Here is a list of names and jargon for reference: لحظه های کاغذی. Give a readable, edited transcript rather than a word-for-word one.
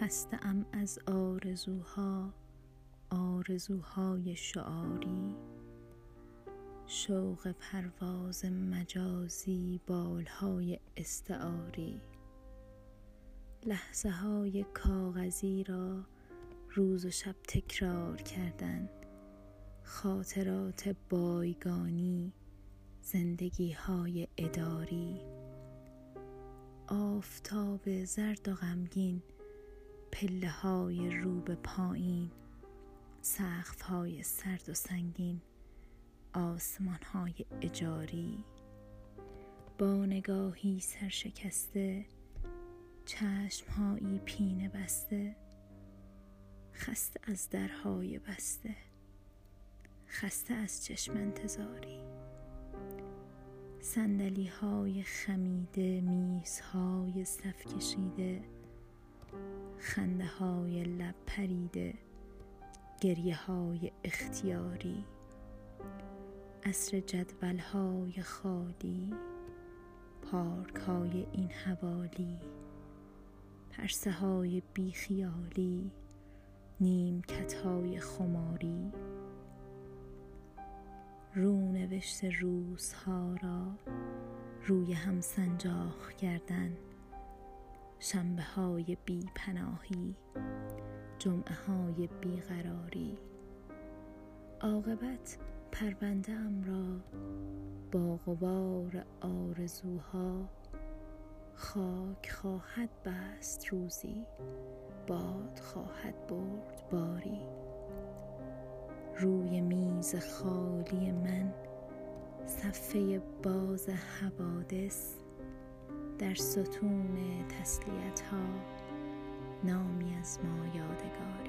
خسته‌ام از آرزوها، آرزوهای شعاری، شوق پرواز مجازی، بالهای استعاری. لحظه های کاغذی را روز و شب تکرار کردن، خاطرات بایگانی، زندگی های اداری. آفتاب زرد و غمگین، پله های رو به پایین، سقف های سرد و سنگین، آسمان های اجاری. با نگاهی سرشکسته، چشم هایی پینه بسته، خسته از درهای بسته، خسته از چشم انتظاری. صندلی های خمیده، میز های صف کشیده، خنده های لب پریده، گریه های اختیاری. عصر جدول های خالی، پارک های این حوالی، پرسه های بیخیالی، نیمکت های خماری. رونوشت روزها را روی هم سنجاق کردن، شنبه های بی پناهی، جمعه های بی قراری. عاقبت پرونده ام را با غبار آرزوها خاک خواهد بست، روزی باد خواهد برد باری. روی میز خالی من صفحه باز حوادث، در ستون تسلیت ها نامی از ما یادگار.